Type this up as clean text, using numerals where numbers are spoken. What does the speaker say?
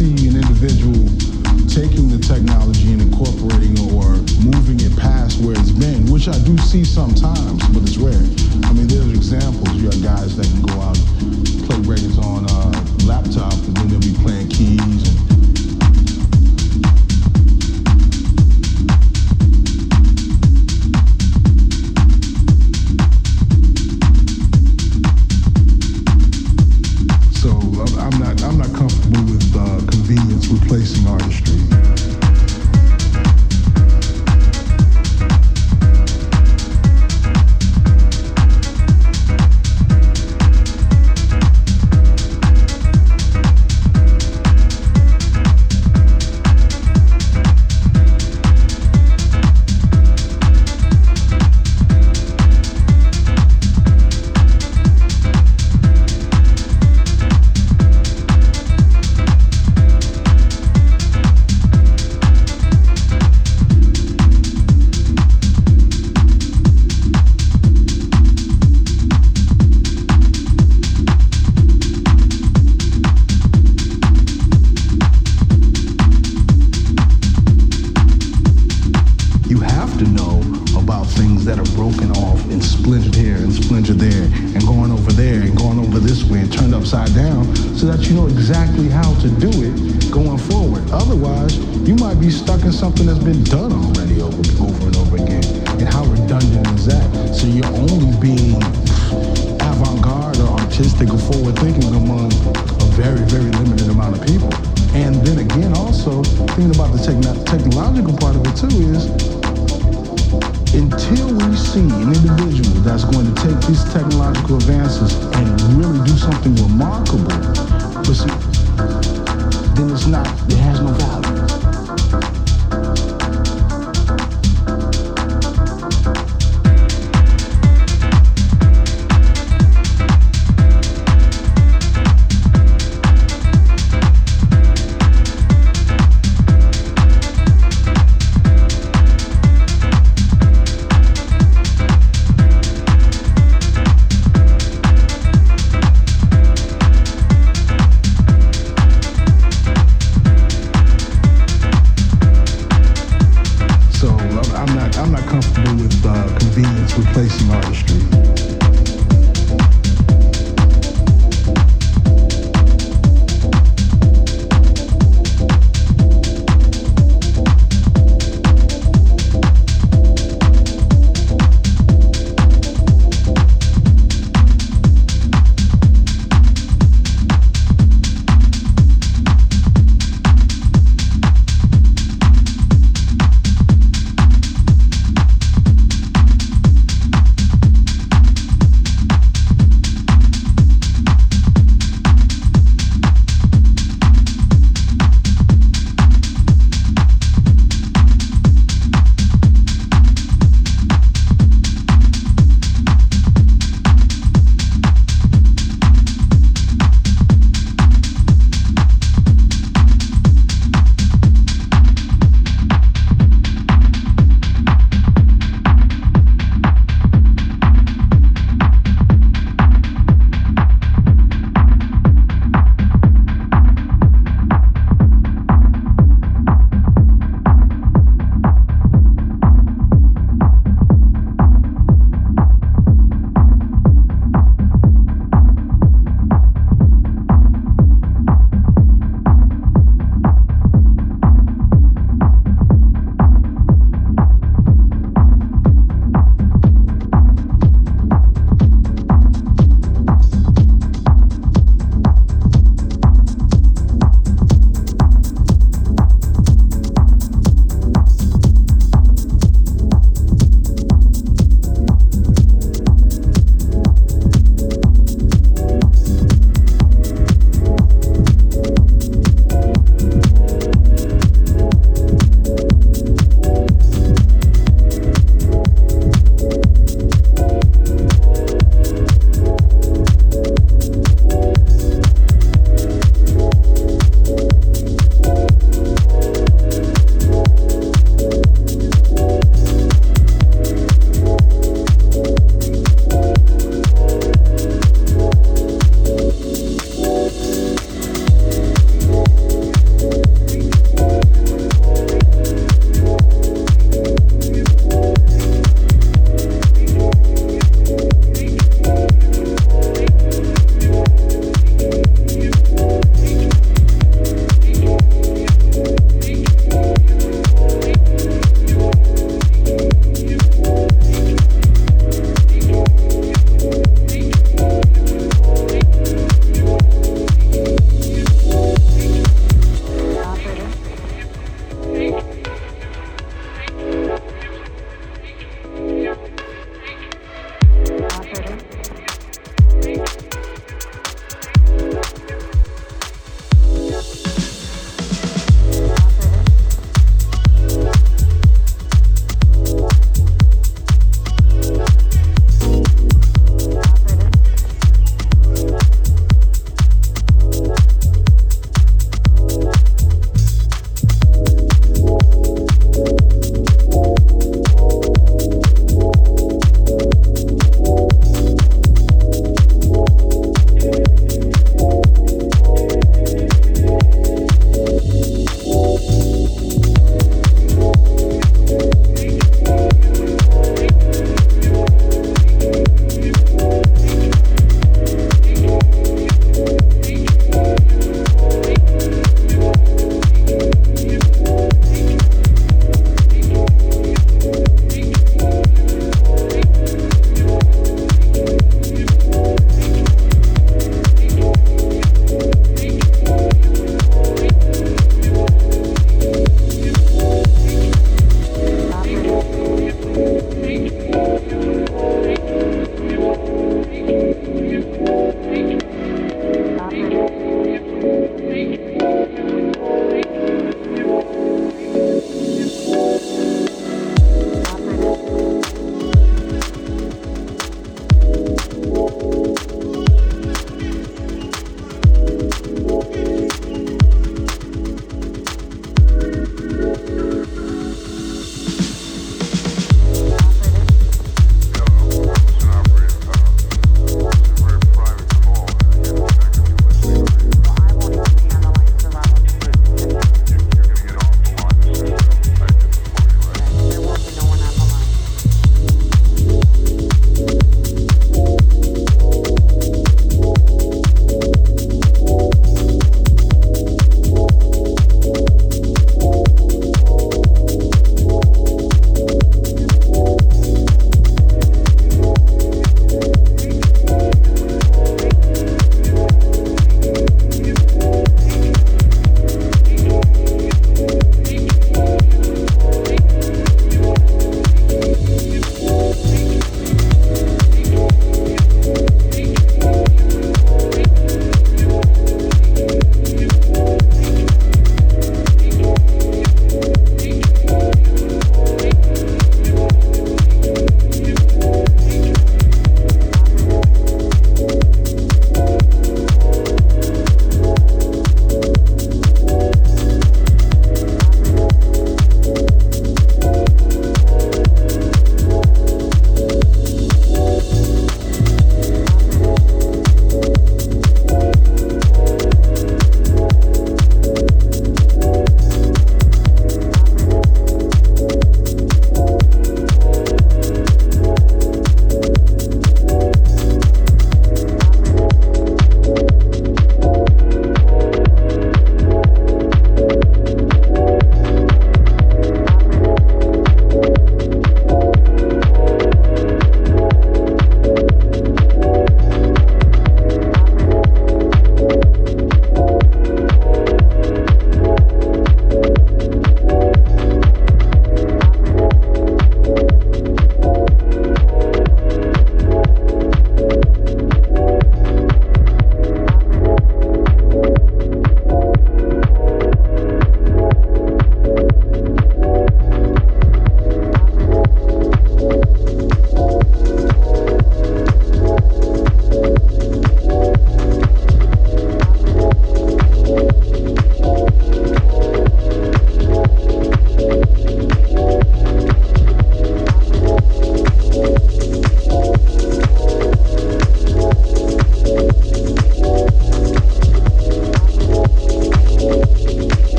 see an individual taking the technology and incorporating or moving it past where it's been, which I do see sometimes, but it's rare. I mean, there's examples. You have guys that can go out and play records on a laptop, and then they'll be playing keys and replacing artistry.